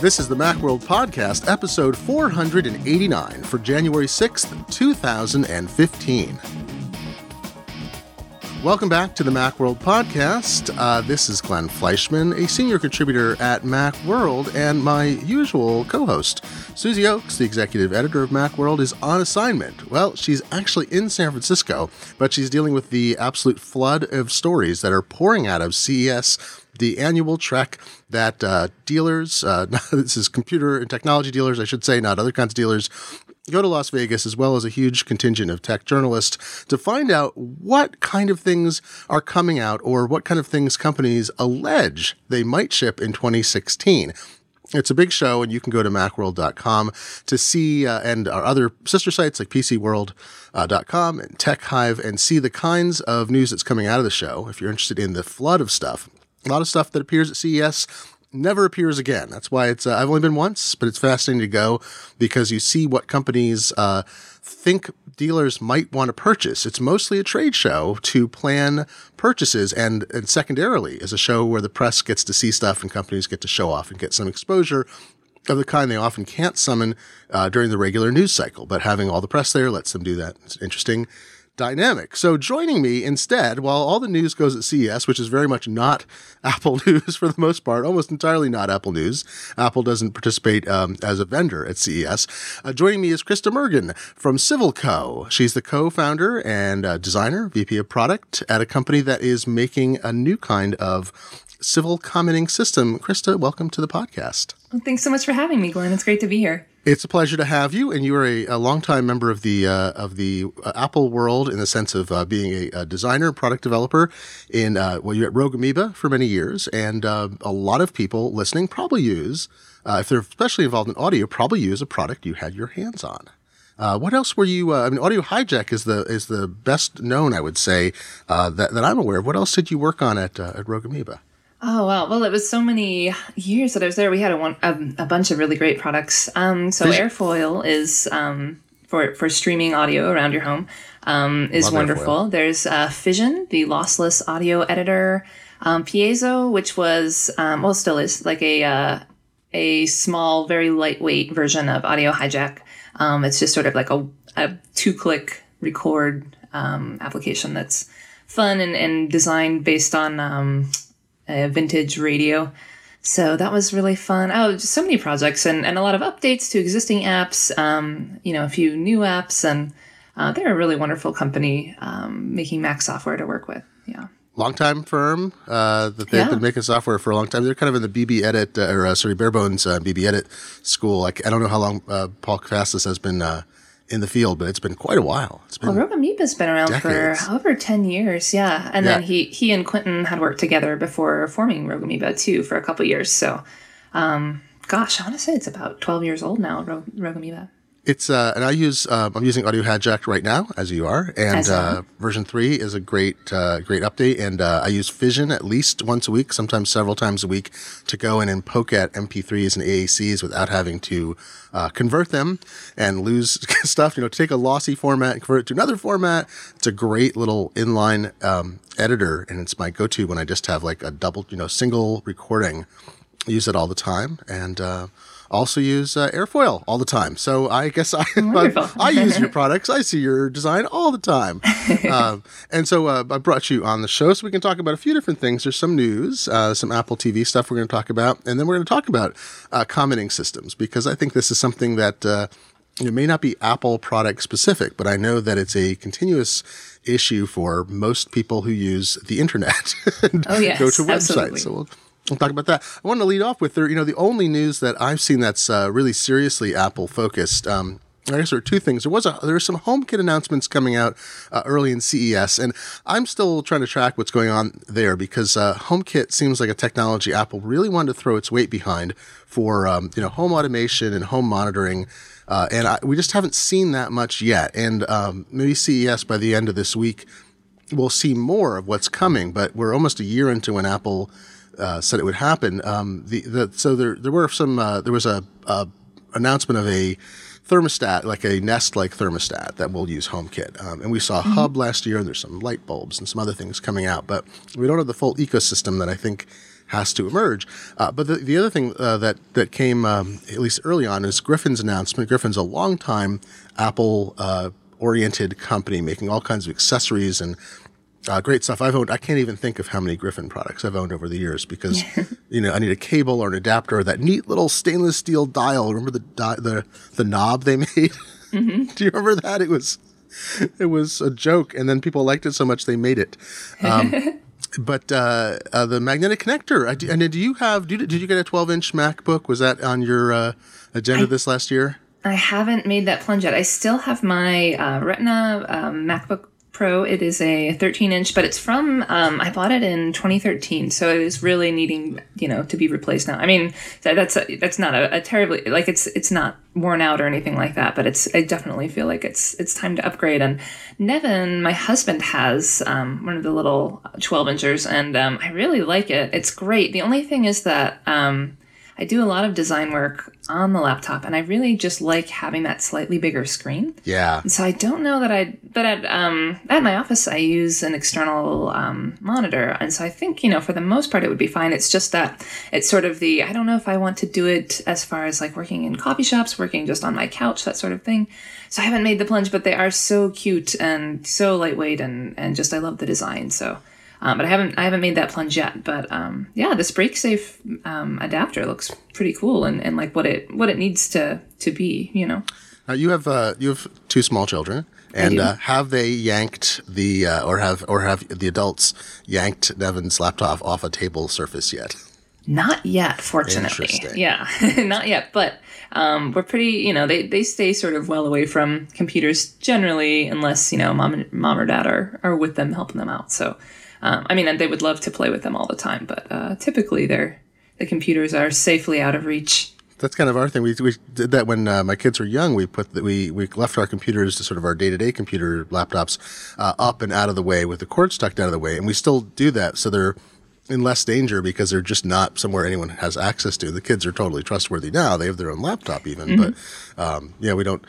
This is the Macworld Podcast, episode 489 for January 6th, 2015. Welcome back to the Macworld Podcast. This is Glenn Fleischman, a senior contributor at Macworld, and my usual co-host, Susie Oakes, the executive editor of Macworld, is on assignment. Well, she's actually in San Francisco, but she's dealing with the absolute flood of stories that are pouring out of CES, the annual trek that this is computer and technology dealers, I should say, not other kinds of dealers, go to Las Vegas, as well as a huge contingent of tech journalists, to find out what kind of things are coming out or what kind of things companies allege they might ship in 2016. It's a big show, and you can go to Macworld.com to see, and our other sister sites like PCWorld.com and Tech Hive, and see the kinds of news that's coming out of the show if you're interested in the flood of stuff. A lot of stuff that appears at CES never appears again. That's why it's I've only been once, but it's fascinating to go because you see what companies think dealers might want to purchase. It's mostly a trade show to plan purchases, and secondarily is a show where the press gets to see stuff and companies get to show off and get some exposure of the kind they often can't summon during the regular news cycle. But having all the press there lets them do that. It's interesting dynamic. So joining me instead, while all the news goes at CES, which is very much not Apple news for the most part, almost entirely not Apple news. Apple doesn't participate as a vendor at CES. Joining me is Krista Mergen from CivilCo. She's the co-founder and designer, VP of product at a company that is making a new kind of civil commenting system. Krista, welcome to the podcast. Well, thanks so much for having me, Glenn. It's great to be here. It's a pleasure to have you, and you are a longtime member of the Apple world in the sense of being a designer, product developer. You're at Rogue Amoeba for many years, and a lot of people listening probably use, if they're especially involved in audio, probably use a product you had your hands on. What else were you? I mean, Audio Hijack is the best known, I would say, that I'm aware of. What else did you work on at Rogue Amoeba? Oh, wow. Well, it was so many years that I was there. We had a bunch of really great products. So Airfoil is for streaming audio around your home is wonderful. Airfoil. There's Fission, the lossless audio editor. Piezo, which was, still is like a small, very lightweight version of Audio Hijack. It's just sort of like a two-click record application that's fun and designed based on vintage radio. So that was really fun. Oh, just so many projects and a lot of updates to existing apps, a few new apps, and they're a really wonderful company making Mac software to work with. Yeah. Longtime firm that they've been making software for a long time. They're kind of in the BB Edit, Barebones BB Edit school. Like, I don't know how long Paul Kavastis has been in the field, but it's been quite a while. Rogue Amoeba's been around decades. For over 10 years, yeah. And then he and Quentin had worked together before forming Rogue Amoeba, too, for a couple of years. So, I want to say it's about 12 years old now, Rogue Amoeba. It's and I'm using Audio Hijack right now, as you are, and version 3 is a great update, and I use Fission at least once a week, sometimes several times a week, to go in and poke at MP3s and AACs without having to convert them and lose stuff. You know, take a lossy format and convert it to another format. It's a great little inline editor, and it's my go-to when I just have like a single recording. I use it all the time, and also use Airfoil all the time. So I guess I use your products. I see your design all the time. And so I brought you on the show so we can talk about a few different things. There's some news, some Apple TV stuff we're going to talk about. And then we're going to talk about commenting systems, because I think this is something that it may not be Apple product specific, but I know that it's a continuous issue for most people who use the internet and go to websites. Absolutely. So we'll talk about that. I want to lead off with the only news that I've seen that's really seriously Apple focused. I guess there are two things. There were some HomeKit announcements coming out early in CES, and I'm still trying to track what's going on there because HomeKit seems like a technology Apple really wanted to throw its weight behind for home automation and home monitoring, and we just haven't seen that much yet. And maybe CES by the end of this week, we'll see more of what's coming. But we're almost a year into when Apple said it would happen. So there was a announcement of a thermostat, like a Nest-like thermostat that will use HomeKit. And we saw Hub last year, and there's some light bulbs and some other things coming out. But we don't have the full ecosystem that I think has to emerge. But the other thing that came, at least early on, is Griffin's announcement. Griffin's a long-time Apple-oriented company making all kinds of accessories and great stuff. I've owned, I can't even think of how many Griffin products I've owned over the years because, you know, I need a cable or an adapter or that neat little stainless steel dial. Remember the knob they made? Mm-hmm. Do you remember that? It was a joke. And then people liked it so much they made it. But the magnetic connector, did you get a 12-inch MacBook? Was that on your agenda this last year? I haven't made that plunge yet. I still have my Retina MacBook Pro. It is a 13-inch, but it's from, I bought it in 2013, so it is really needing, you know, to be replaced now. I mean, that's not a terribly, like, it's not worn out or anything like that, but it's, I definitely feel like it's time to upgrade. And Nevin, my husband, has one of the little 12-inchers, and I really like it. It's great. The only thing is that I do a lot of design work on the laptop, and I really just like having that slightly bigger screen. Yeah. And so I don't know that at my office, I use an external monitor. And so I think, you know, for the most part, it would be fine. It's just that it's sort of the, I don't know if I want to do it as far as like working in coffee shops, working just on my couch, that sort of thing. So I haven't made the plunge, but they are so cute and so lightweight and just, I love the design. So but I haven't made that plunge yet. But yeah, this BreakSafe adapter looks pretty cool and like what it needs to be, you know. You have two small children, and have they yanked the or have the adults yanked Nevin's laptop off a table surface yet? Not yet, fortunately. Yeah, not yet. But we're pretty, you know, they stay sort of well away from computers generally, unless, you know, mom or dad are with them helping them out. So. I mean, they would love to play with them all the time, but typically the computers are safely out of reach. That's kind of our thing. We did that when my kids were young. We left our computers, to sort of our day-to-day computer laptops, up and out of the way with the cords tucked out of the way, and we still do that. So they're in less danger because they're just not somewhere anyone has access to. The kids are totally trustworthy now. They have their own laptop even, mm-hmm. But yeah, we don't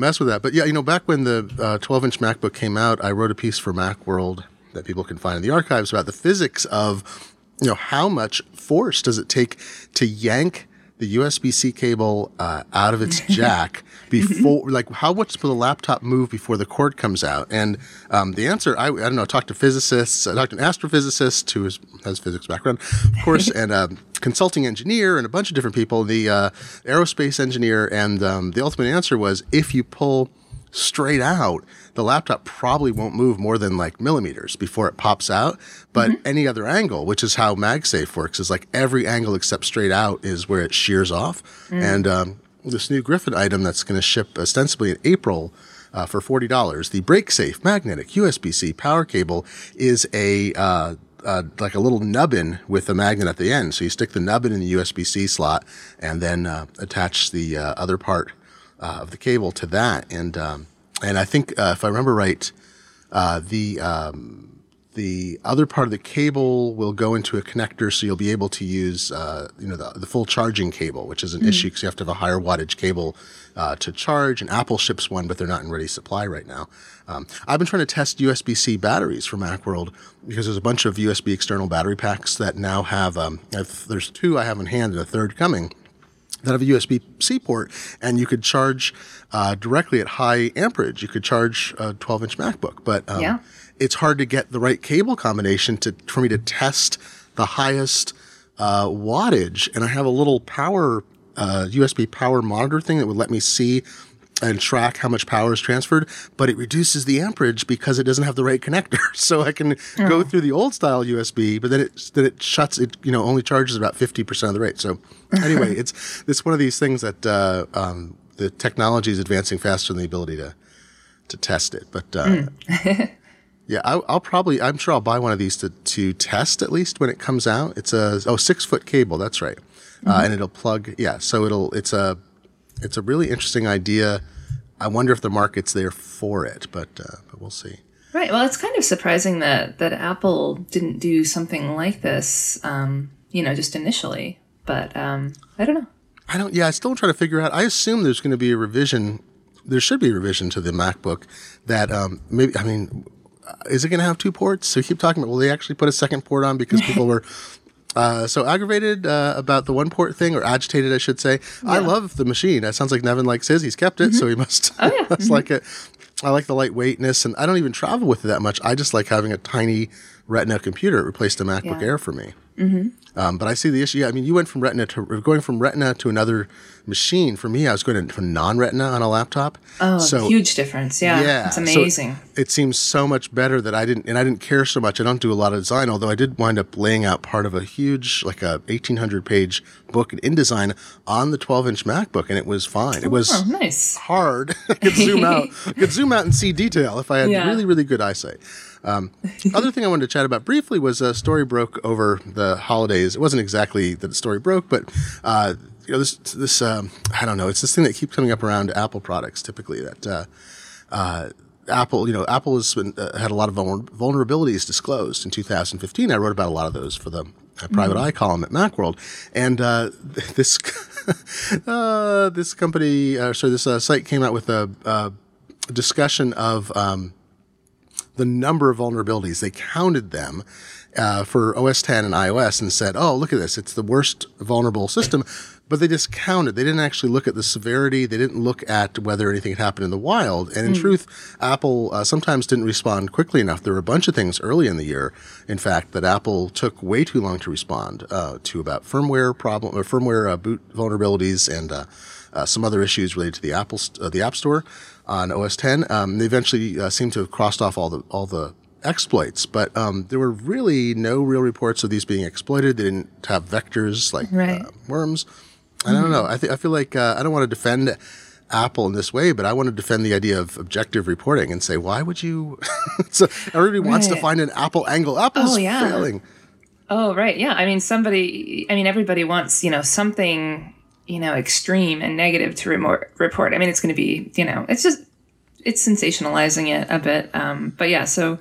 mess with that. But yeah, you know, back when the 12-inch MacBook came out, I wrote a piece for Macworld.com that people can find in the archives about the physics of, you know, how much force does it take to yank the USB-C cable out of its jack before, like, how much will the laptop move before the cord comes out? And the answer, I don't know, I talked to physicists, I talked to an astrophysicist who has physics background, of course, and a consulting engineer and a bunch of different people, the aerospace engineer, and the ultimate answer was if you pull straight out, the laptop probably won't move more than like millimeters before it pops out. But any other angle, which is how MagSafe works, is like every angle except straight out is where it shears off. Mm. And this new Griffin item that's going to ship ostensibly in April for $40, the BreakSafe magnetic USB-C power cable, is a like a little nubbin with a magnet at the end. So you stick the nubbin in the USB-C slot and then attach the other part of the cable to that, and I think if I remember right, the other part of the cable will go into a connector, so you'll be able to use you know, the full charging cable, which is an issue because you have to have a higher wattage cable to charge. And Apple ships one, but they're not in ready supply right now. I've been trying to test USB-C batteries for Macworld because there's a bunch of USB external battery packs that now have there's two I have in hand and a third coming, that have a USB-C port, and you could charge directly at high amperage. You could charge a 12-inch MacBook, but it's hard to get the right cable combination for me to test the highest wattage. And I have a little power USB power monitor thing that would let me see and track how much power is transferred, but it reduces the amperage because it doesn't have the right connector. So I can go through the old style USB, but then it shuts it. You know, only charges about 50% of the rate. So anyway, it's one of these things that the technology is advancing faster than the ability to test it. But yeah, I'm sure I'll buy one of these to test at least when it comes out. It's a 6-foot cable. That's right, and it'll plug. Yeah, so it's a really interesting idea. I wonder if the market's there for it, but we'll see. Right. Well, it's kind of surprising that Apple didn't do something like this, you know, just initially. But I don't know. I don't. Yeah, I still try to figure out. I assume there's going to be a revision. There should be a revision to the MacBook that maybe. I mean, is it going to have two ports? So we keep talking about. Will they actually put a second port on because people were so aggravated about the one port thing, or agitated, I should say. Yeah. I love the machine. It sounds like Nevin likes his. He's kept it, so he must. Oh, yeah. Must like it. I like the lightweightness, and I don't even travel with it that much. I just like having a tiny Retina computer. It replaced a MacBook Air for me. But I see the issue. Yeah, I mean, you went from Retina to going from Retina to another machine. For me, I was going from non-Retina on a laptop. Oh, so, huge difference. Yeah, it's amazing. So it seems so much better that I didn't care so much. I don't do a lot of design, although I did wind up laying out part of a huge, like a 1,800-page book in InDesign on the 12-inch MacBook, and it was fine. It was hard. I could zoom out. I could zoom out and see detail if I had really, really good eyesight. Other thing I wanted to chat about briefly was a story broke over the holidays. It wasn't exactly that the story broke, but you know, this I don't know. It's this thing that keeps coming up around Apple products typically that Apple, you know, Apple has been, had a lot of vulnerabilities disclosed in 2015. I wrote about a lot of those for the Private Eye column at Macworld, and this this company, sorry, this site came out with a discussion of. The number of vulnerabilities, they counted them for OS X and iOS and said, oh, look at this. It's the worst vulnerable system. But they just counted. They didn't actually look at the severity. They didn't look at whether anything had happened in the wild. And in truth, Apple sometimes didn't respond quickly enough. There were a bunch of things early in the year, in fact, that Apple took way too long to respond to about firmware problem or firmware boot vulnerabilities and some other issues related to the App Store on OS X. They eventually seemed to have crossed off all the exploits, but there were really no real reports of these being exploited. They didn't have vectors like worms. I don't know. I feel like I don't want to defend Apple in this way, but I want to defend the idea of objective reporting and say, why would you? So everybody wants to find an Apple angle. Apple's failing. Oh, right. Yeah. I mean, everybody wants, you know, something, you know, extreme and negative to report. I mean, it's going to be, you know, it's sensationalizing it a bit. But yeah, so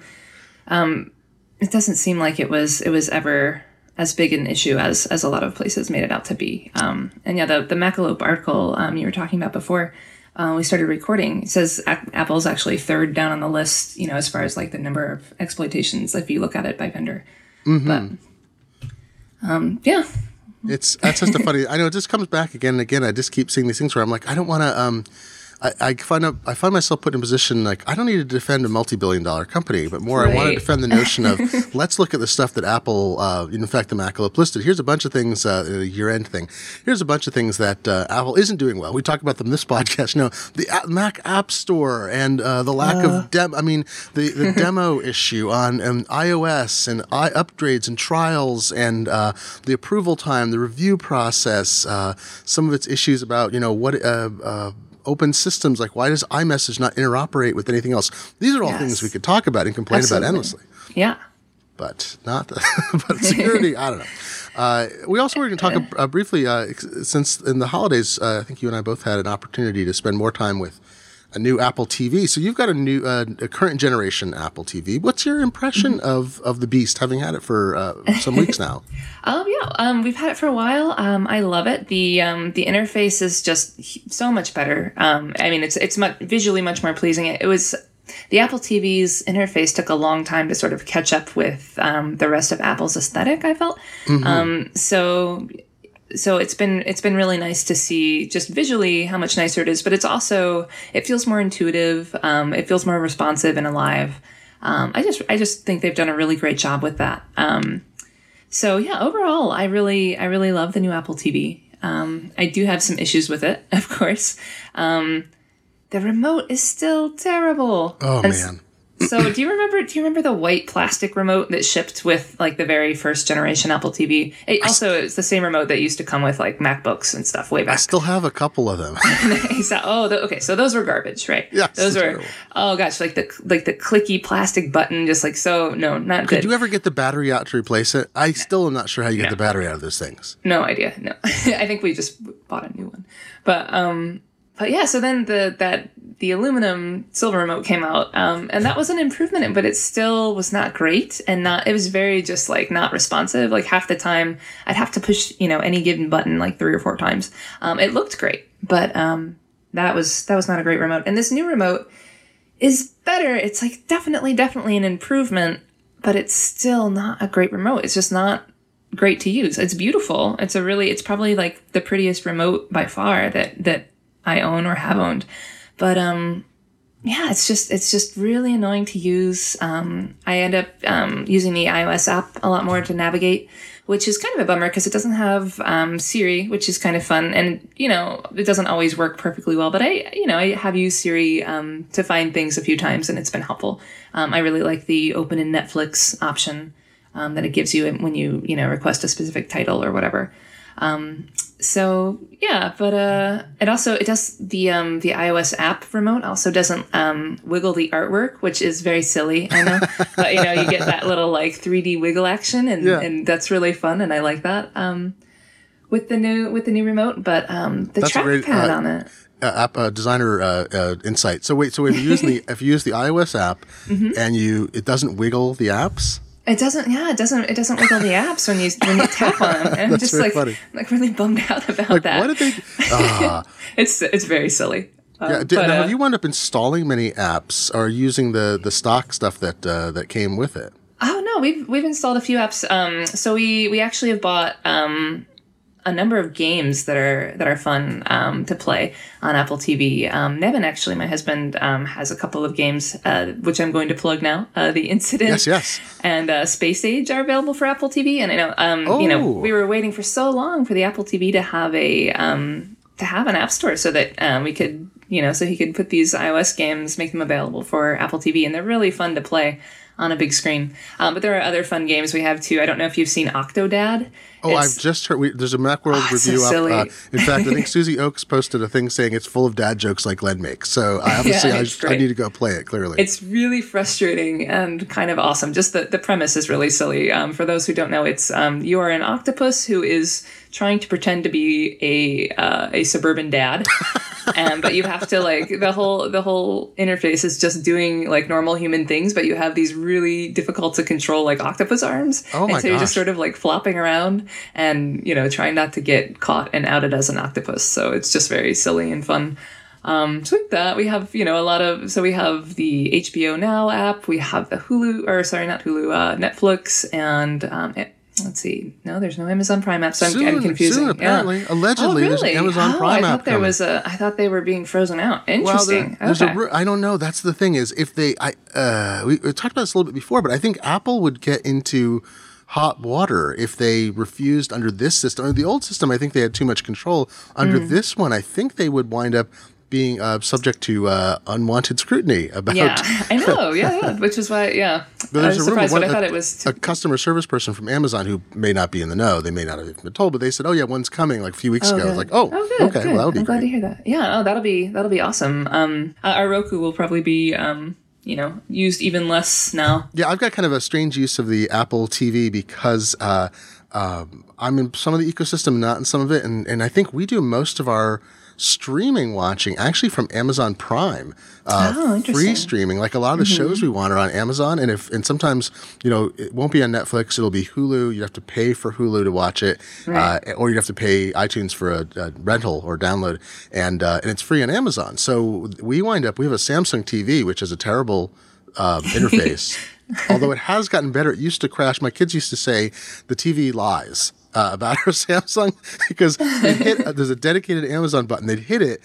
it doesn't seem like it was ever as big an issue as a lot of places made it out to be. And yeah, the Macalope article you were talking about before we started recording, it says Apple's actually third down on the list, you know, as far as like the number of exploitations, if you look at it by vendor. Mm-hmm. But yeah. That's just a funny, I know it just comes back again and again. I just keep seeing these things where I'm like, I don't want to, I find myself put in a position like I don't need to defend a multi-billion-dollar company, but more I want to defend the notion of let's look at the stuff that Apple, in fact, the Macalope listed. Here's a bunch of things, a year-end thing. Here's a bunch of things that Apple isn't doing well. We talk about them in this podcast. No, the Mac App Store and the lack of the demo issue on iOS and upgrades and trials and the approval time, the review process, some of its issues about, you know, what open systems, like why does iMessage not interoperate with anything else? These are all things we could talk about and complain about endlessly. Yeah. But not but security, I don't know. We also were going to talk briefly, since in the holidays, I think you and I both had an opportunity to spend more time with a new Apple TV. So you've got a current generation Apple TV. What's your impression of the beast, having had it for some weeks now? We've had it for a while. I love it. The interface is just so much better. I mean, it's visually much more pleasing. It was the Apple TV's interface took a long time to sort of catch up with the rest of Apple's aesthetic, I felt. So it's been really nice to see just visually how much nicer it is, but it feels more intuitive. It feels more responsive and alive. I just think they've done a really great job with that. So yeah, overall, I really love the new Apple TV. I do have some issues with it, of course. The remote is still terrible. Oh man. So do you remember the white plastic remote that shipped with like the very first generation Apple TV? It's the same remote that used to come with like MacBooks and stuff way back. I still have a couple of them. Okay. So those were garbage, right? Yeah. Those were terrible. Oh gosh, like the clicky plastic button, just like so. No, not good. Could you ever get the battery out to replace it? I still am not sure how you get the battery out of those things. No idea. No, I think we just bought a new one, but But yeah, so then the aluminum silver remote came out, and that was an improvement, but it still was not great, and not, it was very just like not responsive. Like half the time I'd have to push, you know, any given button like 3 or 4 times. It looked great, but that was not a great remote. And this new remote is better. It's like definitely an improvement, but it's still not a great remote. It's just not great to use. It's beautiful. It's probably like the prettiest remote by far that I own or have owned. But, yeah, it's just really annoying to use. I end up, using the iOS app a lot more to navigate, which is kind of a bummer because it doesn't have, Siri, which is kind of fun. And, you know, it doesn't always work perfectly well, but I have used Siri, to find things a few times, and it's been helpful. I really like the open in Netflix option, that it gives you when you request a specific title or whatever. So yeah, but, the iOS app remote also doesn't, wiggle the artwork, which is very silly, I know, but you get that little like 3D wiggle action and that's really fun. And I like that, with the new remote, but, the trackpad on it. App designer insight. So if you use the iOS app and it doesn't wiggle the apps. It doesn't wiggle the apps when you tap on them. And I'm just like really bummed out about that. What did they? It's very silly. Have you wound up installing many apps or using the stock stuff that came with it? Oh no, we've installed a few apps. So we actually have bought a number of games that are fun to play on Apple TV. Nevin, actually, my husband, has a couple of games, which I'm going to plug now. The Incident and Space Age are available for Apple TV. And I know, we were waiting for so long for the Apple TV to have an app store so that we could, so he could put these iOS games, make them available for Apple TV. And they're really fun to play on a big screen. But there are other fun games we have too. I don't know if you've seen Octodad. Oh, I've just heard. There's a Macworld review up. In fact, I think Susie Oakes posted a thing saying it's full of dad jokes like Glenn makes. So obviously I need to go play it, clearly. It's really frustrating and kind of awesome. Just the premise is really silly. For those who don't know, it's you are an octopus who is trying to pretend to be a suburban dad. But you have to, like, the whole interface is just doing like normal human things, but you have these really difficult to control like octopus arms. Oh my gosh. And so you're just sort of like flopping around and, trying not to get caught and outed as an octopus. So it's just very silly and fun. So with that, we have, we have the HBO Now app, we have the Netflix, and, let's see. No, there's no Amazon Prime app, so I'm confusing. Soon, apparently, allegedly, there's an Amazon Prime app. I thought they were being frozen out. Interesting. Well, I don't know. That's the thing is, if they, we talked about this a little bit before, but I think Apple would get into hot water if they refused under this system. Under the old system, I think they had too much control. Under this one, I think they would wind up being subject to unwanted scrutiny about. Yeah, I know. Yeah, which is why. Yeah, I was surprised, but I thought it was a customer service person from Amazon who may not be in the know. They may not have been told, but they said, "Oh yeah, one's coming like a few weeks ago." I was like, "Oh, okay, good. Well, that'll be great." I'm glad to hear that. Yeah, that'll be awesome. Our Roku will probably be used even less now. Yeah, I've got kind of a strange use of the Apple TV because I'm in some of the ecosystem, not in some of it, and I think we do most of our streaming watching actually from Amazon Prime, free streaming. Like a lot of the shows we want are on Amazon, and sometimes it won't be on Netflix. It'll be Hulu. You have to pay for Hulu to watch it, or you have to pay iTunes for a rental or download, and it's free on Amazon. So we have a Samsung TV, which is a terrible interface, although it has gotten better. It used to crash. My kids used to say the TV lies about her Samsung, because there's a dedicated Amazon button. They'd hit it.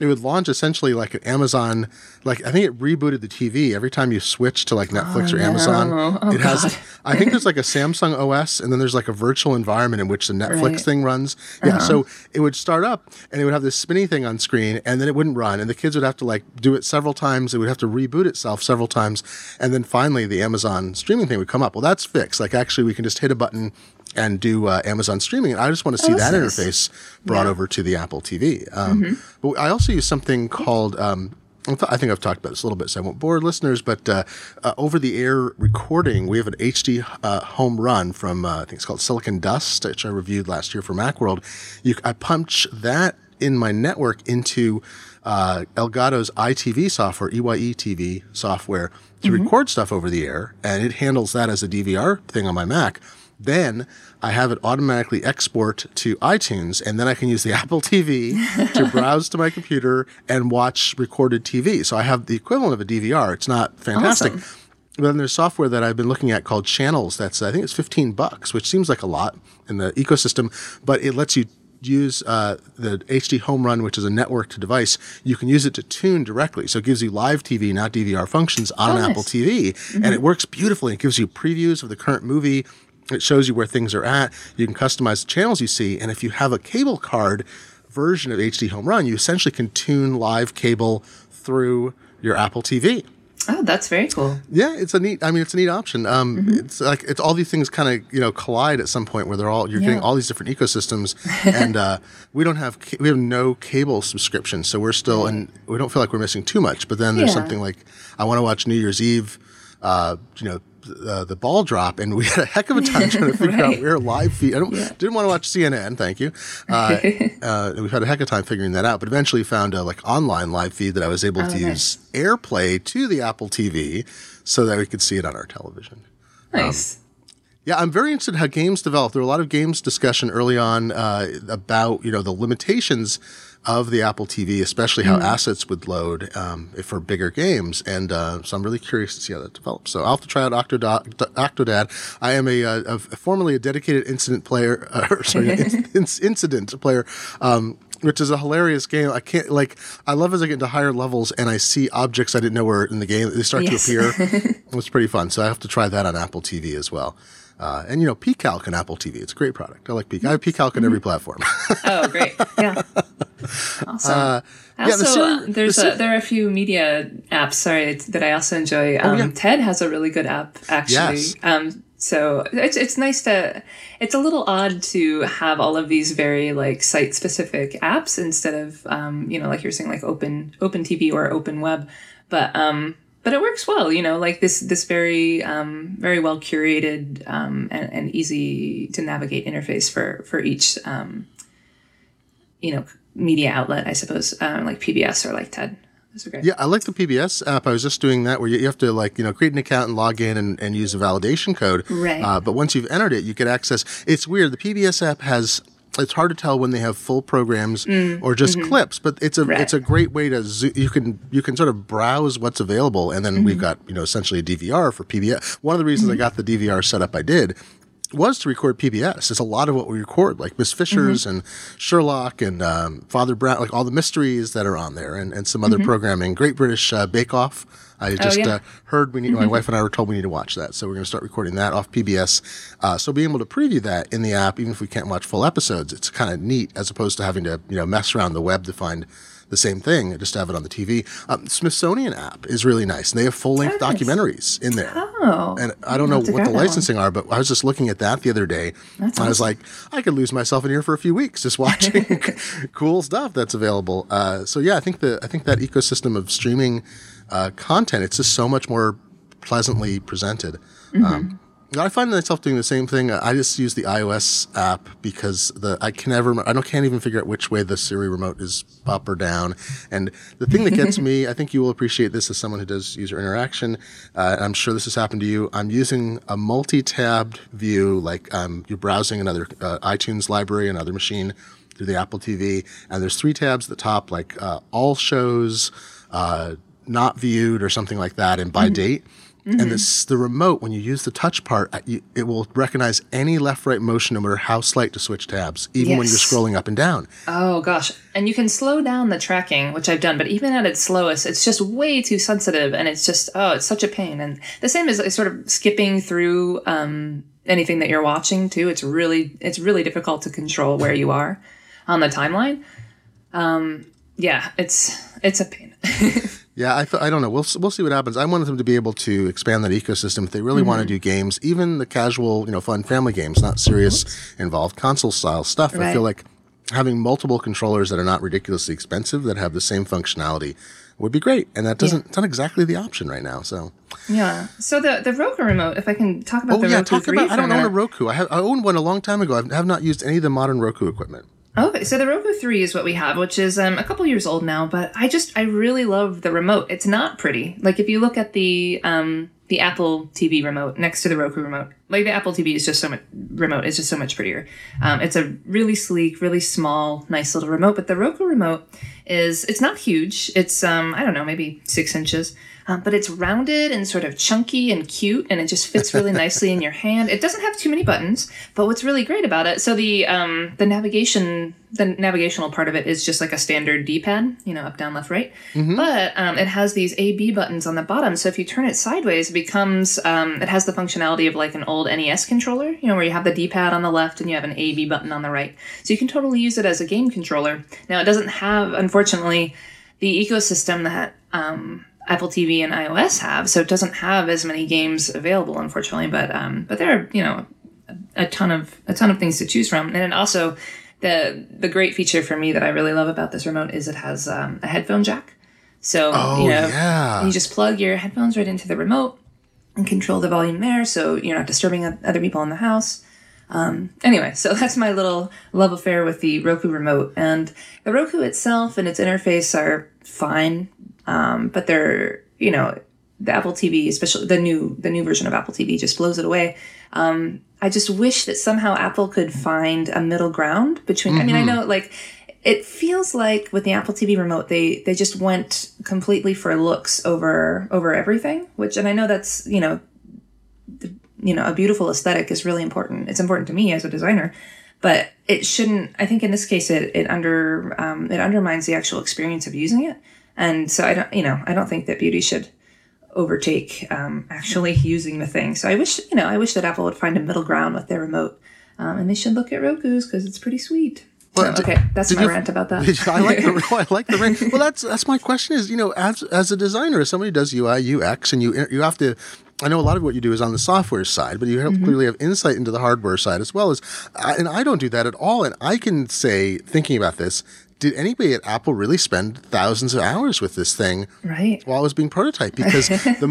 It would launch essentially like an Amazon, like I think it rebooted the TV every time you switch to like Netflix or Amazon. It has, I think there's like a Samsung OS, and then there's like a virtual environment in which the Netflix thing runs. Yeah. So it would start up and it would have this spinny thing on screen, and then it wouldn't run. And the kids would have to like do it several times. It would have to reboot itself several times. And then finally the Amazon streaming thing would come up. Well, that's fixed. Like actually we can just hit a button and do Amazon streaming. And I just want to see that interface brought over to the Apple TV. But I also use something called, I think I've talked about this a little bit, so I won't bore listeners, but over-the-air recording. We have an HD Home Run from, I think it's called Silicon Dust, which I reviewed last year for Macworld. I punch that in my network into Elgato's iTV software, EYE TV software, to record stuff over the air, and it handles that as a DVR thing on my Mac. Then I have it automatically export to iTunes, and then I can use the Apple TV to browse to my computer and watch recorded TV. So I have the equivalent of a DVR. It's not fantastic. Awesome. But then there's software that I've been looking at called Channels. That's, I think it's $15, which seems like a lot in the ecosystem, but it lets you use the HD Home Run, which is a networked device. You can use it to tune directly. So it gives you live TV, not DVR functions on Apple TV. And it works beautifully. It gives you previews of the current movie. It shows you where things are at. You can customize the channels you see. And if you have a cable card version of HD Home Run, you essentially can tune live cable through your Apple TV. Oh, that's very cool. Yeah, it's a neat, I mean, it's a neat option. It's like, it's all these things kind of, you know, collide at some point where they're all, you're getting all these different ecosystems and we have no cable subscription. So we're still, and we don't feel like we're missing too much, but then there's something like, I want to watch New Year's Eve, the ball drop, and we had a heck of a time trying to figure out where live feed. I didn't want to watch CNN, thank you. We've had a heck of a time figuring that out, but eventually found a online live feed that I was able to use AirPlay to the Apple TV so that we could see it on our television. Nice. I'm very interested in how games develop. There were a lot of games discussion early on about the limitations of the Apple TV, especially how assets would load for bigger games. And so I'm really curious to see how that develops. So I'll have to try out Octodad. I am formerly a dedicated incident player, which is a hilarious game. I love as I get into higher levels and I see objects I didn't know were in the game. They start to appear. It was pretty fun. So I have to try that on Apple TV as well. PCalc on Apple TV. It's a great product. I like PCalc. I have PCalc on every platform. Oh, great. Yeah. Awesome. There are a few media apps, that I also enjoy. TED has a really good app, actually. Yes. So it's nice to, it's a little odd to have all of these very site specific apps instead of, you're saying open TV or open web, but it works well, this very, very well curated, and easy to navigate interface for each, media outlet, I suppose, like PBS or like TED. Those are great. Yeah, I like the PBS app. I was just doing that where you have to create an account and log in and use a validation code. Right. But once you've entered it, you get access. It's weird. The PBS app has, it's hard to tell when they have full programs or just clips, but it's a great way to zoom. You can sort of browse what's available. And then we've got, essentially a DVR for PBS. One of the reasons I got the DVR setup I did was to record PBS. It's a lot of what we record, like Miss Fisher's and Sherlock and Father Brown, all the mysteries that are on there and some other programming. Great British Bake Off. I just heard we need, my wife and I were told we need to watch that. So we're going to start recording that off PBS. So being able to preview that in the app, even if we can't watch full episodes, it's kind of neat as opposed to having to, mess around the web to find the same thing, just to have it on the TV. Smithsonian app is really nice. And they have full-length documentaries in there. Oh. And I don't know what the licensing are, but I was just looking at that the other day. That's awesome. I was like, I could lose myself in here for a few weeks just watching cool stuff that's available. I think that ecosystem of streaming content, it's just so much more pleasantly presented. I find myself doing the same thing. I just use the iOS app because I can't even figure out which way the Siri remote is up or down. And the thing that gets me, I think you will appreciate this as someone who does user interaction. And I'm sure this has happened to you. I'm using a multi-tabbed view, you're browsing another iTunes library, another machine through the Apple TV, and there's 3 tabs at the top, all shows, not viewed, or something like that, and by date. And the remote, when you use the touch part, it will recognize any left-right motion, no matter how slight, to switch tabs, even when you're scrolling up and down. Oh, gosh. And you can slow down the tracking, which I've done, but even at its slowest, it's just way too sensitive, and it's just, it's such a pain. And the same as sort of skipping through anything that you're watching, too. It's really difficult to control where you are on the timeline. It's a pain. Yeah, I don't know. We'll see what happens. I wanted them to be able to expand that ecosystem if they really want to do games, even the casual, fun family games, not serious involved console style stuff. Right. I feel like having multiple controllers that are not ridiculously expensive that have the same functionality would be great, and that doesn't it's not exactly the option right now. So so the Roku remote, if I can talk about the Roku 3 for a minute. I don't own a Roku. I owned one a long time ago. I have not used any of the modern Roku equipment. Okay, so the Roku 3 is what we have, which is a couple years old now, but I really love the remote. It's not pretty. Like, if you look at the Apple TV remote next to the Roku remote, like, the Apple TV is just so much, remote is just so much prettier. It's a really sleek, really small, nice little remote, but the Roku remote is, it's not huge. It's, I don't know, maybe 6 inches, but it's rounded and sort of chunky and cute, and it just fits really nicely in your hand. It doesn't have too many buttons, but what's really great about it, so the navigational part of it is just like a standard D-pad, you know, up, down, left, right. Mm-hmm. But it has these A-B buttons on the bottom, so if you turn it sideways, it becomes, it has the functionality of like an old NES controller, you know, where you have the D-pad on the left and you have an A-B button on the right. So you can totally use it as a game controller. Now, it doesn't have, unfortunately, the ecosystem that Apple TV and iOS have, so it doesn't have as many games available, unfortunately. But there are, you know, a ton of things to choose from, and then also the great feature for me that I really love about this remote is it has a headphone jack. So you just plug your headphones right into the remote and control the volume there, so you're not disturbing other people in the house. Anyway, so that's my little love affair with the Roku remote. And the Roku itself and its interface are fine, but they're, you know, the Apple TV, especially the new version of Apple TV, just blows it away. I just wish that somehow Apple could find a middle ground between. Mm-hmm. I mean, I know, like, it feels like with the Apple TV remote, they just went completely for looks over everything. Which, and I know that's, you know, a beautiful aesthetic is really important. It's important to me as a designer, but it shouldn't. I think in this case, it undermines the actual experience of using it. And so I don't think that beauty should overtake actually using the thing. So I wish that Apple would find a middle ground with their remote, and they should look at Roku's because it's pretty sweet. Well, so, okay, that's my rant about that. I like the rant. Well, that's my question is, you know, as a designer, as somebody who does UI UX, and you have to. I know a lot of what you do is on the software side, but you have, mm-hmm. clearly have insight into the hardware side as well. And I don't do that at all. And I can say, thinking about this, did anybody at Apple really spend thousands of hours with this thing while it was being prototyped? Because the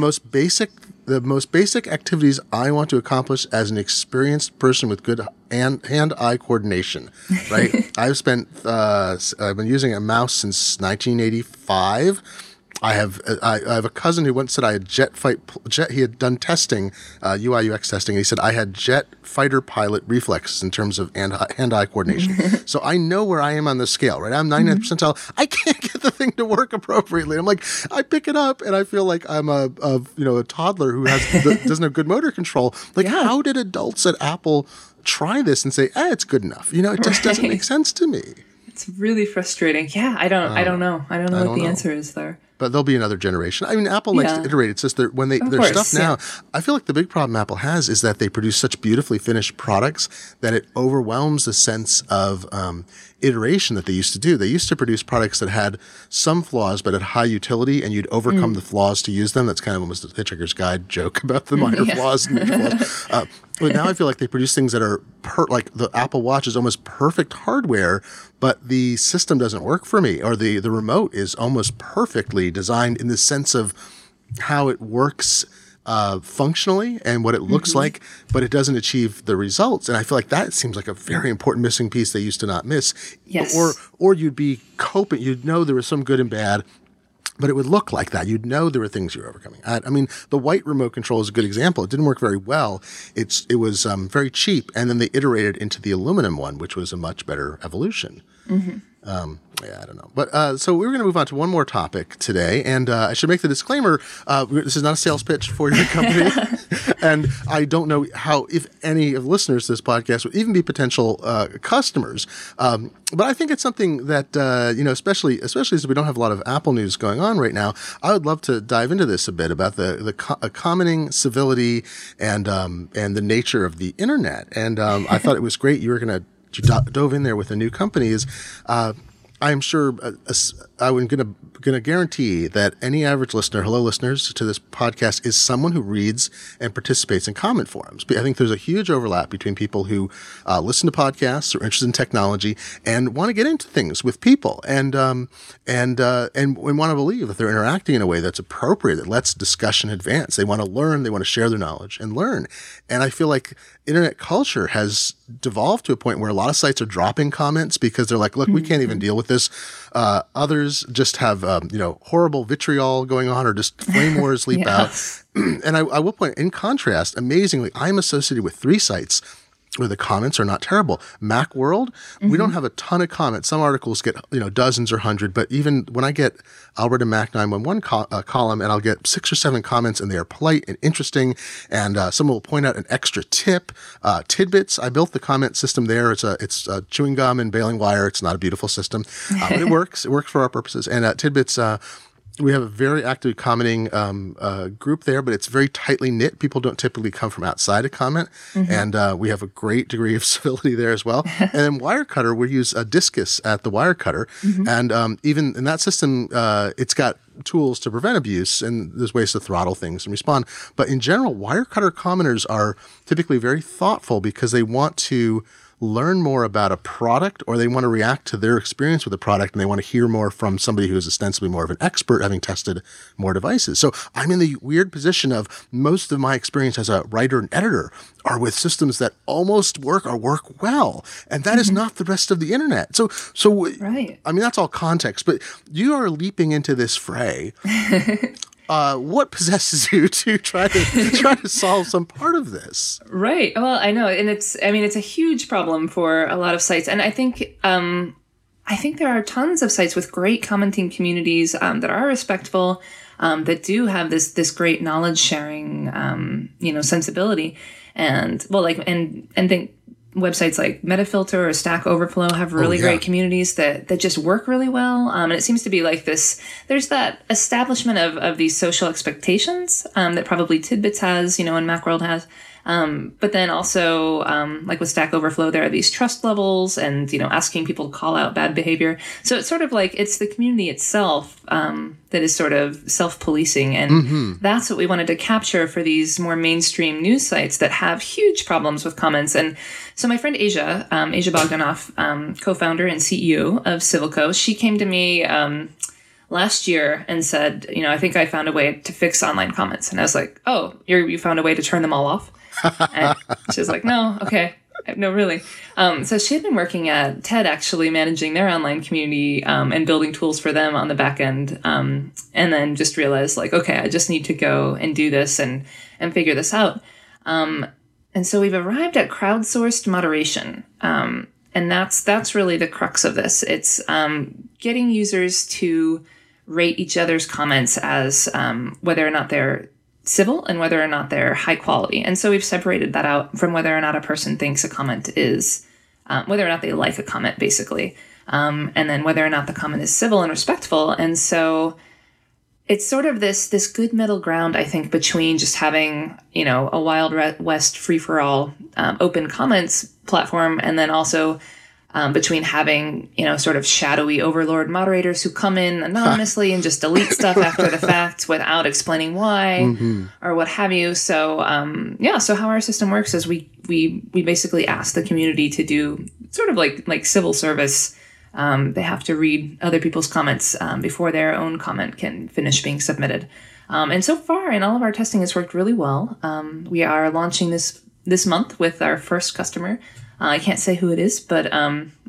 most basic activities I want to accomplish as an experienced person with good hand-eye coordination, right? I've been using a mouse since 1985. I have a cousin who once said he had done testing, UI UX testing, and he said I had jet fighter pilot reflexes in terms of hand-eye coordination. So I know where I am on the scale, right? I'm 99th percentile. I can't get the thing to work appropriately. I'm like, I pick it up and I feel like I'm a toddler who doesn't have good motor control. Like, how did adults at Apple try this and say, it's good enough? You know, it just doesn't make sense to me. It's really frustrating. Yeah, I don't know what the answer is there. But there'll be another generation. I mean, Apple likes to iterate. It's just their stuff now. I feel like the big problem Apple has is that they produce such beautifully finished products that it overwhelms the sense of iteration that they used to do. They used to produce products that had some flaws but at high utility, and you'd overcome the flaws to use them. That's kind of almost a Hitchhiker's Guide joke about the minor flaws and major flaws. But now I feel like they produce things that are like the Apple Watch is almost perfect hardware, but the system doesn't work for me, or the remote is almost perfectly designed in the sense of how it works functionally and what it looks like, but it doesn't achieve the results. And I feel like that seems like a very important missing piece they used to not miss. Yes. Or you'd be coping. You'd know there was some good and bad, but it would look like that. You'd know there were things you were overcoming. I mean, the white remote control is a good example. It didn't work very well. It was very cheap, and then they iterated into the aluminum one, which was a much better evolution. Mm-hmm. I don't know. But so we're going to move on to one more topic today. And I should make the disclaimer, this is not a sales pitch for your company. And I don't know how, if any of listeners to this podcast would even be potential customers. But I think it's something that, you know, especially as we don't have a lot of Apple news going on right now, I would love to dive into this a bit about the commenting civility and the nature of the internet. And I thought it was great you were going to dove in there with a new company. I'm sure I'm gonna guarantee that any average listener, hello listeners to this podcast, is someone who reads and participates in comment forums. I think there's a huge overlap between people who listen to podcasts or are interested in technology and want to get into things with people and want to believe that they're interacting in a way that's appropriate, that lets discussion advance. They want to learn, they want to share their knowledge and learn. And I feel like internet culture has devolved to a point where a lot of sites are dropping comments because they're like, look, we can't even deal with this. Others just have, horrible vitriol going on or just flame wars leap out. And I will point, in contrast, amazingly, I'm associated with 3 sites where the comments are not terrible. Macworld, we don't have a ton of comments. Some articles get, dozens or 100, but even when I get Albert and Mac 911 column and I'll get 6 or 7 comments and they are polite and interesting, and someone will point out an extra tip. Tidbits, I built the comment system there. It's chewing gum and baling wire. It's not a beautiful system, but it works. It works for our purposes. And Tidbits, we have a very active commenting group there, but it's very tightly knit. People don't typically come from outside to comment. And we have a great degree of civility there as well. And then Wirecutter, we use a Discus at the Wirecutter. And even in that system, it's got tools to prevent abuse, and there's ways to throttle things and respond. But in general, Wirecutter commenters are typically very thoughtful because they want to learn more about a product, or they want to react to their experience with the product, and they want to hear more from somebody who is ostensibly more of an expert, having tested more devices. So I'm in the weird position of most of my experience as a writer and editor are with systems that almost work or work well, and that is not the rest of the internet. So right. I mean, that's all context, but you are leaping into this fray. What possesses you to try to solve some part of this? Right. Well, I know, and it's a huge problem for a lot of sites, and I think there are tons of sites with great commenting communities that are respectful, that do have this great knowledge sharing, sensibility, and think websites like Metafilter or Stack Overflow have really great communities that just work really well. And it seems to be like this, there's that establishment of these social expectations that probably Tidbits has, and Macworld has. But then also, like with Stack Overflow, there are these trust levels and, asking people to call out bad behavior. So it's sort of like it's the community itself that is sort of self-policing. And that's what we wanted to capture for these more mainstream news sites that have huge problems with comments. And so my friend Asia Bogdanoff, co-founder and CEO of CivilCo, she came to me last year and said, I think I found a way to fix online comments. And I was like, oh, you found a way to turn them all off? And she was like, no, okay, no, really. So she had been working at TED, actually managing their online community and building tools for them on the back end, and then just realized, like, okay, I just need to go and do this and figure this out. And so we've arrived at crowdsourced moderation, and that's really the crux of this. It's getting users to rate each other's comments as whether or not they're civil and whether or not they're high quality. And so we've separated that out from whether or not a person thinks a comment is, whether or not they like a comment, basically. And then whether or not the comment is civil and respectful. And so it's sort of this good middle ground, I think, between just having, a wild west free-for-all open comments platform, and then also between having, sort of shadowy overlord moderators who come in anonymously and just delete stuff after the fact without explaining why or what have you. So, so how our system works is we basically ask the community to do sort of like civil service. They have to read other people's comments before their own comment can finish being submitted. And so far in all of our testing, it's worked really well. We are launching this month with our first customer. I can't say who it is, but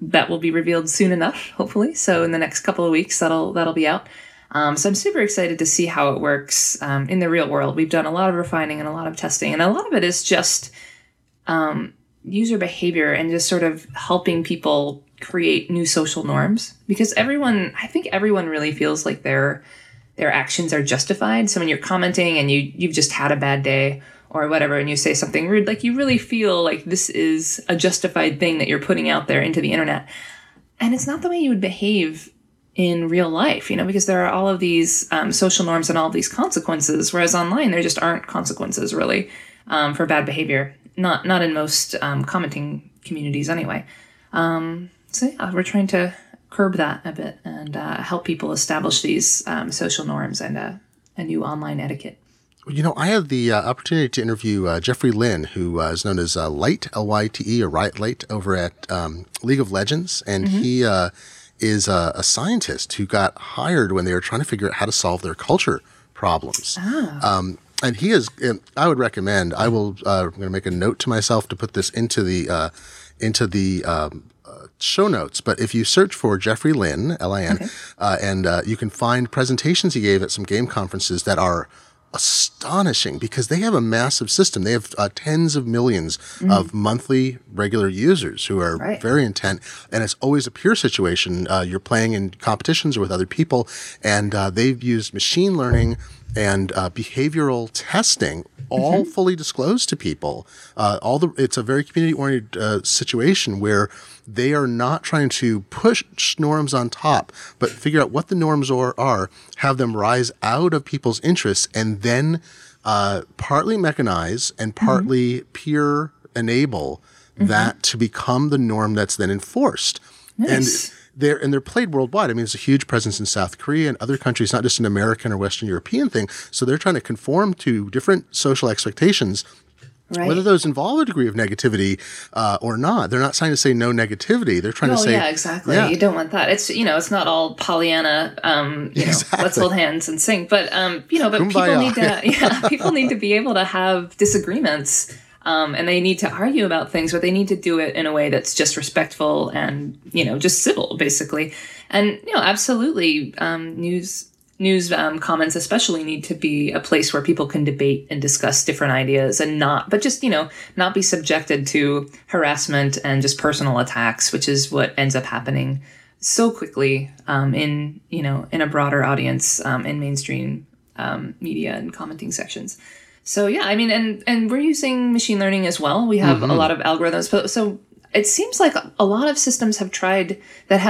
that will be revealed soon enough, hopefully. So in the next couple of weeks, that'll be out. So I'm super excited to see how it works in the real world. We've done a lot of refining and a lot of testing, and a lot of it is just user behavior and just sort of helping people create new social norms. Because everyone really feels like their actions are justified. So when you're commenting and you've just had a bad day or whatever, and you say something rude, like you really feel like this is a justified thing that you're putting out there into the internet. And it's not the way you would behave in real life, because there are all of these social norms and all of these consequences, whereas online there just aren't consequences really for bad behavior, not in most commenting communities anyway. So yeah, we're trying to curb that a bit and help people establish these social norms and a new online etiquette. You know, I had the opportunity to interview Jeffrey Lynn, who is known as Light, L-Y-T-E, or Riot Light, over at League of Legends. And he is a scientist who got hired when they were trying to figure out how to solve their culture problems. And he is, and I would recommend, I will, I'm going to make a note to myself to put this into the show notes. But if you search for Jeffrey Lynn, L-I-N, and you can find presentations he gave at some game conferences that are astonishing because they have a massive system. They have tens of millions of monthly regular users who are very intent. And it's always a peer situation. You're playing in competitions with other people, and they've used machine learning and behavioral testing, all fully disclosed to people. It's a very community-oriented situation where they are not trying to push norms on top, but figure out what the norms are, have them rise out of people's interests, and then partly mechanize and partly peer enable that to become the norm that's then enforced. Nice. And they're played worldwide. I mean, there's a huge presence in South Korea and other countries, not just an American or Western European thing. So they're trying to conform to different social expectations, whether those involve a degree of negativity or not. They're not trying to say no negativity. They're trying to say, you don't want that. It's, you know, it's not all Pollyanna, you know, let's hold hands and sing. But, you know, but Kumbaya. people need to be able to have disagreements. And they need to argue about things, but they need to do it in a way that's just respectful and, you know, just civil, basically. And, you know, absolutely, news comments especially need to be a place where people can debate and discuss different ideas and not be subjected to harassment and just personal attacks, which is what ends up happening so quickly in a broader audience in mainstream media and commenting sections. So, yeah, I mean, and we're using machine learning as well. We have a lot of algorithms. So it seems like a lot of systems have tried using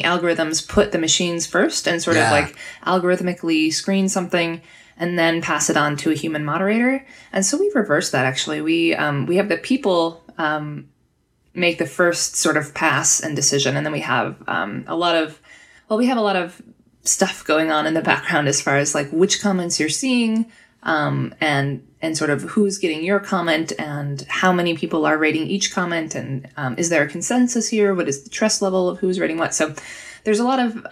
algorithms, put the machines first and sort of like algorithmically screen something and then pass it on to a human moderator. And so we reverse that, actually. We have the people make the first sort of pass and decision. And then we have a lot of stuff going on in the background as far as like which comments you're seeing, and sort of who's getting your comment and how many people are rating each comment, and is there a consensus here? What is the trust level of who's rating what? So there's a lot of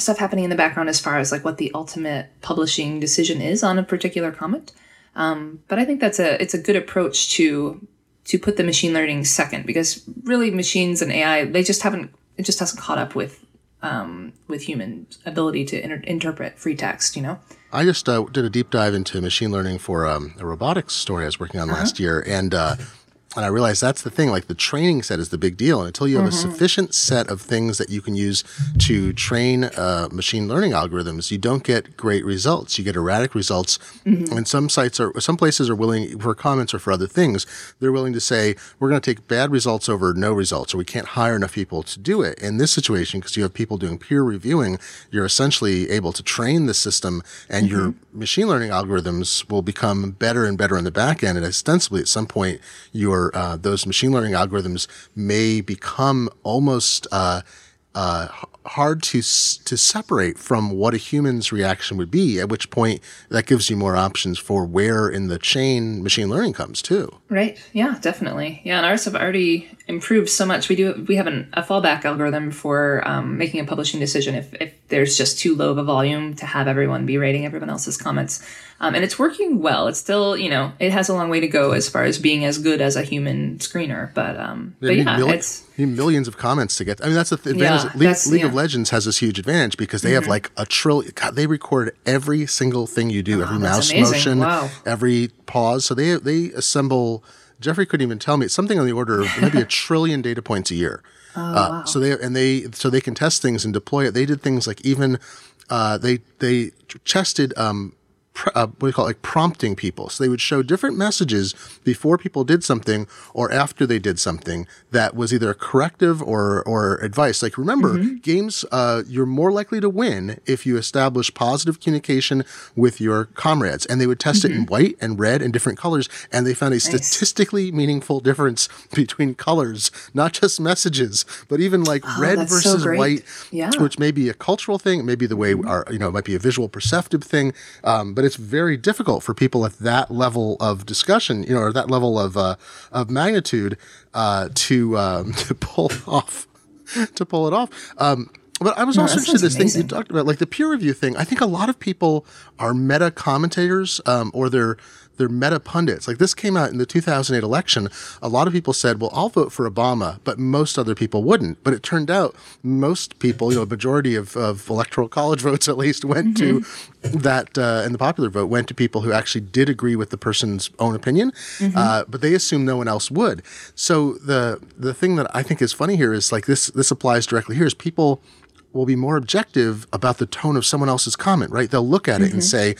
stuff happening in the background as far as like what the ultimate publishing decision is on a particular comment. But I think it's a good approach to put the machine learning second, because really machines and AI, it just hasn't caught up with human ability to interpret free text, you know? I just did a deep dive into machine learning for a robotics story I was working on last year. And I realized that's the thing, like the training set is the big deal. And until you have a sufficient set of things that you can use to train machine learning algorithms, you don't get great results. You get erratic results. And some places are willing, for comments or for other things, they're willing to say, we're going to take bad results over no results, or we can't hire enough people to do it. In this situation, because you have people doing peer reviewing, you're essentially able to train the system, and your machine learning algorithms will become better and better in the back end. And ostensibly, at some point, those machine learning algorithms may become almost hard to separate from what a human's reaction would be, at which point that gives you more options for where in the chain machine learning comes too. Right. Yeah, definitely. Yeah, and ours have already improved so much. We have a fallback algorithm for making a publishing decision if there's just too low of a volume to have everyone be rating everyone else's comments. And it's working well. It's still, you know, it has a long way to go as far as being as good as a human screener. You need millions of comments to get. I mean, that's the advantage. Yeah, League of Legends has this huge advantage because they have like a trillion. God, they record every single thing you do, every mouse motion, every pause. So they assemble. Jeffrey couldn't even tell me. It's something on the order of maybe a trillion data points a year. So they can test things and deploy it. They did things like even they tested what do you call it, like prompting people. So they would show different messages before people did something or after they did something that was either a corrective or advice. Like remember, games, you're more likely to win if you establish positive communication with your comrades. And they would test it in white and red and different colors. And they found a statistically meaningful difference between colors, not just messages, but even like red versus white, which may be a cultural thing. It may be the way our, you know, it might be a visual perceptive thing. But it's very difficult for people at that level of discussion, you know, or that level of magnitude to pull it off. But I was also interested in this thing you talked about, like the peer review thing. I think a lot of people are meta commentators or they're meta pundits. Like this came out in the 2008 election. A lot of people said, well, I'll vote for Obama, but most other people wouldn't. But it turned out most people, you know, a majority of electoral college votes at least went to that, and the popular vote went to people who actually did agree with the person's own opinion, but they assumed no one else would. So the thing that I think is funny here is like this applies directly here is people will be more objective about the tone of someone else's comment, right? They'll look at it and say,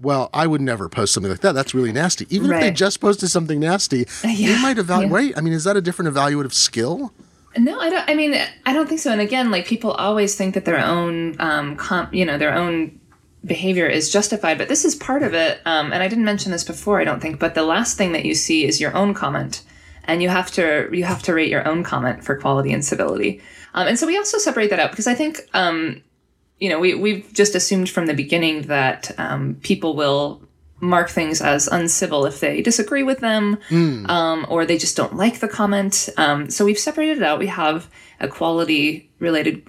well, I would never post something like that. That's really nasty. Even if they just posted something nasty, they might evaluate, right? I mean, is that a different evaluative skill? No, I don't. I mean, I don't think so. And again, like people always think that their own, their own behavior is justified, but this is part of it. And I didn't mention this before, I don't think, but the last thing that you see is your own comment, and you have to rate your own comment for quality and civility. And so we also separate that out because I think, we've just assumed from the beginning that people will mark things as uncivil if they disagree with them or they just don't like the comment. So we've separated it out. We have a quality-related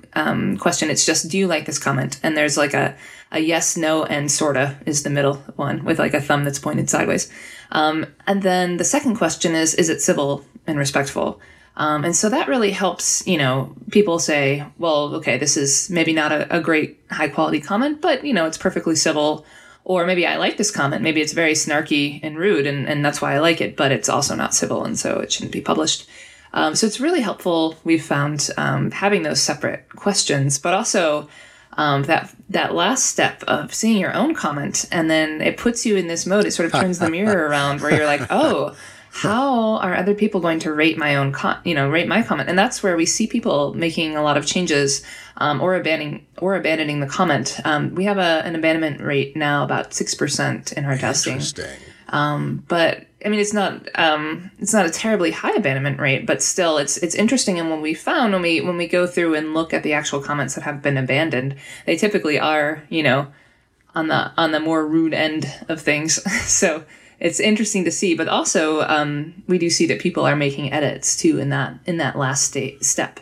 question. It's just, do you like this comment? And there's like a yes, no, and sorta is the middle one with like a thumb that's pointed sideways. And then the second question is it civil and respectful? And so that really helps, you know, people say, well, okay, this is maybe not a great high quality comment, but, you know, it's perfectly civil. Or maybe I like this comment. Maybe it's very snarky and rude and that's why I like it, but it's also not civil. And so it shouldn't be published. So it's really helpful. We've found having those separate questions, but also that last step of seeing your own comment. And then it puts you in this mode. It sort of turns the mirror around where you're like, oh, how are other people going to rate my own, rate my comment? And that's where we see people making a lot of changes or abandoning the comment. We have an abandonment rate now about 6% in our testing. Interesting. But I mean, it's not a terribly high abandonment rate, but still, it's interesting. And what we found when we go through and look at the actual comments that have been abandoned, they typically are, you know, on the more rude end of things. So. It's interesting to see, but also we do see that people are making edits too in that last step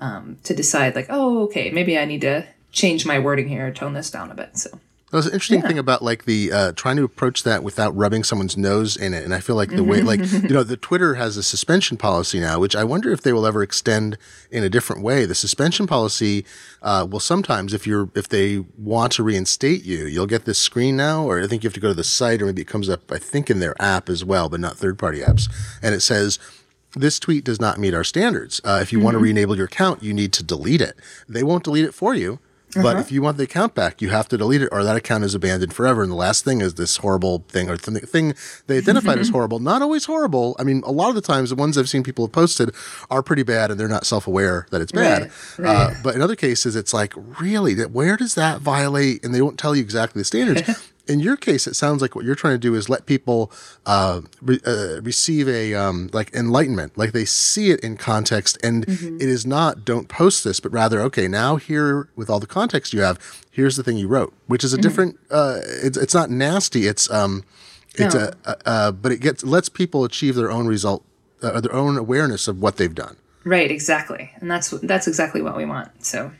to decide like, oh, okay, maybe I need to change my wording here, tone this down a bit. So there's an interesting thing about like the trying to approach that without rubbing someone's nose in it, and I feel like the way like you know the Twitter has a suspension policy now, which I wonder if they will ever extend in a different way. The suspension policy will sometimes if they want to reinstate you, you'll get this screen now, or I think you have to go to the site, or maybe it comes up I think in their app as well, but not third party apps, and it says, this tweet does not meet our standards. If you want to re-enable your account, you need to delete it. They won't delete it for you. But if you want the account back, you have to delete it, or that account is abandoned forever. And the last thing is this horrible thing, or the thing they identified as horrible. Not always horrible. I mean, a lot of the times, the ones I've seen people have posted are pretty bad, and they're not self-aware that it's bad. Right. But in other cases, it's like, really? Where does that violate? And they won't tell you exactly the standards. In your case, it sounds like what you're trying to do is let people receive a like enlightenment, like they see it in context, and it is not don't post this, but rather, okay, now here with all the context you have, here's the thing you wrote, which is a different. It's not nasty. But it lets people achieve their own result, their own awareness of what they've done. Right, exactly, and that's exactly what we want. So.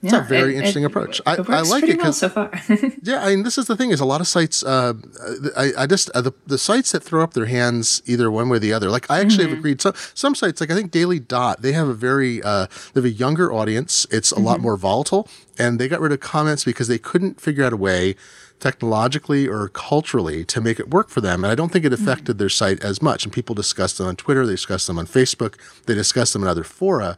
It's a very interesting approach. I like it because so far. I mean, this is the thing: is a lot of sites. The sites that throw up their hands either one way or the other. Like I actually have agreed. Some sites, like I think Daily Dot, they have a younger audience. It's a lot more volatile, and they got rid of comments because they couldn't figure out a way technologically or culturally to make it work for them. And I don't think it affected their site as much. And people discuss them on Twitter. They discuss them on Facebook. They discuss them in other fora.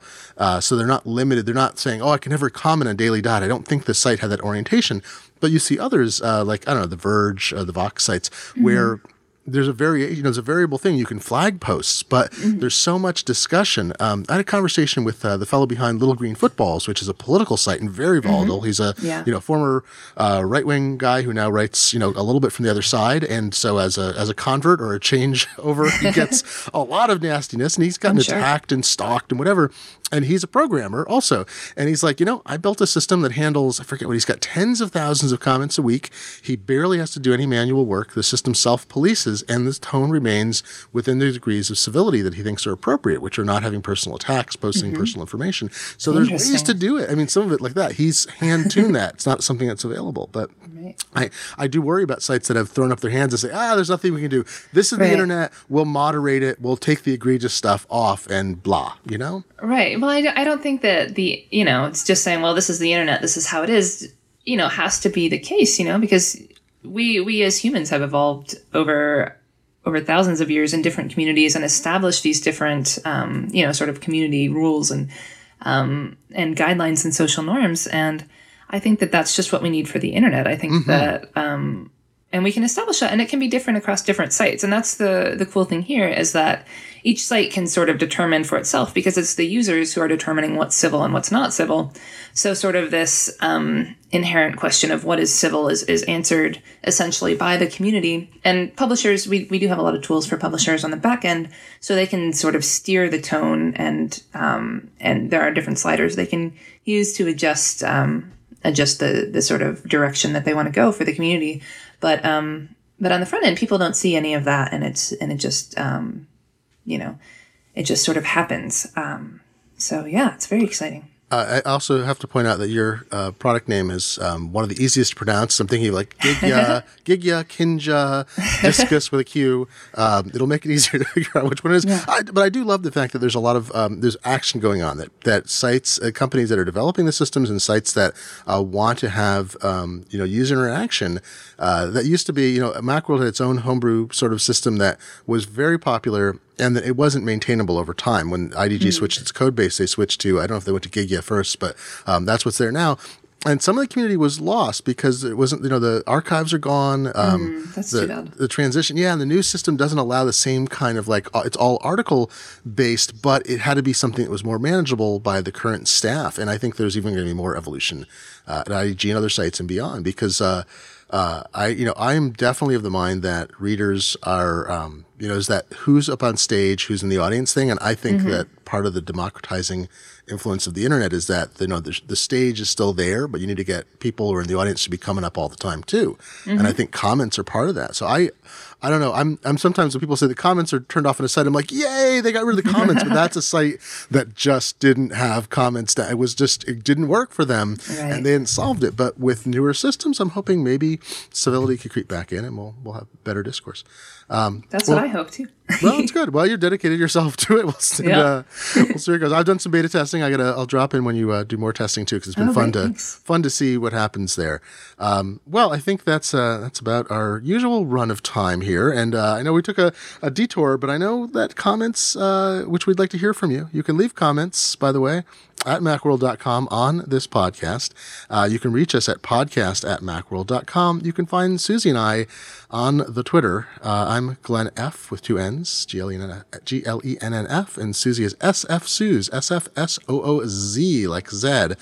So they're not limited. They're not saying, oh, I can never comment on Daily Dot. I don't think the site had that orientation. But you see others like, I don't know, The Verge, the Vox sites, where there's a variable thing. You can flag posts, but there's so much discussion. I had a conversation with the fellow behind Little Green Footballs, which is a political site and very volatile. He's a former right-wing guy who now writes a little bit from the other side, and so as a convert or a changeover, he gets a lot of nastiness, and he's gotten attacked and stalked and whatever. And he's a programmer also. And he's like, I built a system that handles, I forget what, he's got tens of thousands of comments a week. He barely has to do any manual work. The system self-polices, and the tone remains within the degrees of civility that he thinks are appropriate, which are not having personal attacks, posting personal information. So there's ways to do it. I mean, some of it like that. He's hand-tuned that. It's not something that's available. But I do worry about sites that have thrown up their hands and say, there's nothing we can do. This is the internet. We'll moderate it. We'll take the egregious stuff off and blah, Right. Well, I don't think that it's just saying, well, this is the internet, this is how it is, has to be the case, because we as humans have evolved over thousands of years in different communities and established these different, sort of community rules and guidelines and social norms. And I think that that's just what we need for the internet. I think that, and we can establish that, and it can be different across different sites. And that's the cool thing here is that each site can sort of determine for itself, because it's the users who are determining what's civil and what's not civil. So sort of this inherent question of what is civil is answered essentially by the community. And publishers, we do have a lot of tools for publishers on the back end, so they can sort of steer the tone, and there are different sliders they can use to adjust the sort of direction that they want to go for the community. But on the front end, people don't see any of that, and it just sort of happens. So yeah, it's very exciting. I also have to point out that your product name is one of the easiest to pronounce. I'm thinking like Gigya, Kinja, Discus with a Q. It'll make it easier to figure out which one it is. Yeah. But I do love the fact that there's a lot of there's action going on, that sites, companies that are developing the systems, and sites that want to have user interaction. That used to be Macworld had its own homebrew sort of system that was very popular. And that it wasn't maintainable over time. When IDG switched its code base, they switched to, I don't know if they went to Gigya first, but that's what's there now. And some of the community was lost because it wasn't, the archives are gone. That's too bad. The transition. Yeah. And the new system doesn't allow the same kind of it's all article based, but it had to be something that was more manageable by the current staff. And I think there's even going to be more evolution at IDG and other sites and beyond, because I am definitely of the mind that readers are, is that who's up on stage, who's in the audience thing. And I think that part of the democratizing influence of the internet is that, the stage is still there, but you need to get people who are in the audience to be coming up all the time too. And I think comments are part of that. So I don't know. I'm sometimes when people say the comments are turned off on a site, I'm like, yay, they got rid of the comments. But that's a site that just didn't have comments. That it didn't work for them, and they hadn't solved it. But with newer systems, I'm hoping maybe civility could creep back in, and we'll have better discourse. That's what I hope too. Well, it's good. Well, you're dedicated yourself to it. We'll see where it goes. I've done some beta testing. I'll drop in when you do more testing too, because it's been fun to see what happens there. Well, I think that's about our usual run of time here. And I know we took a detour, but I know that comments, which we'd like to hear from you. You can leave comments, by the way, at Macworld.com on this podcast. You can reach us at podcast@Macworld.com. You can find Susie and I on the Twitter. I'm Glenn F with two N's, Glennf, and Susie is SFSooz, SFSOOZ, like Z,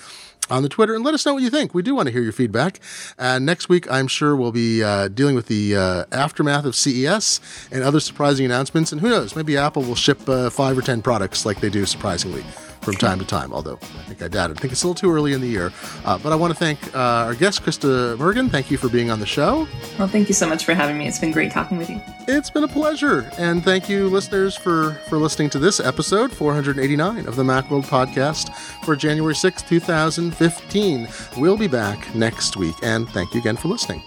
on the Twitter. And let us know what you think. We do want to hear your feedback. Next week, I'm sure we'll be dealing with the aftermath of CES and other surprising announcements. And who knows, maybe Apple will ship 5 or 10 products like they do surprisingly from time to time, although I doubt it. I think it's a little too early in the year. But I want to thank our guest, Krista Mergen. Thank you for being on the show. Well, thank you so much for having me. It's been great talking with you. It's been a pleasure. And thank you, listeners, for listening to this episode 489 of the Macworld Podcast for January 6, 2015. We'll be back next week. And thank you again for listening.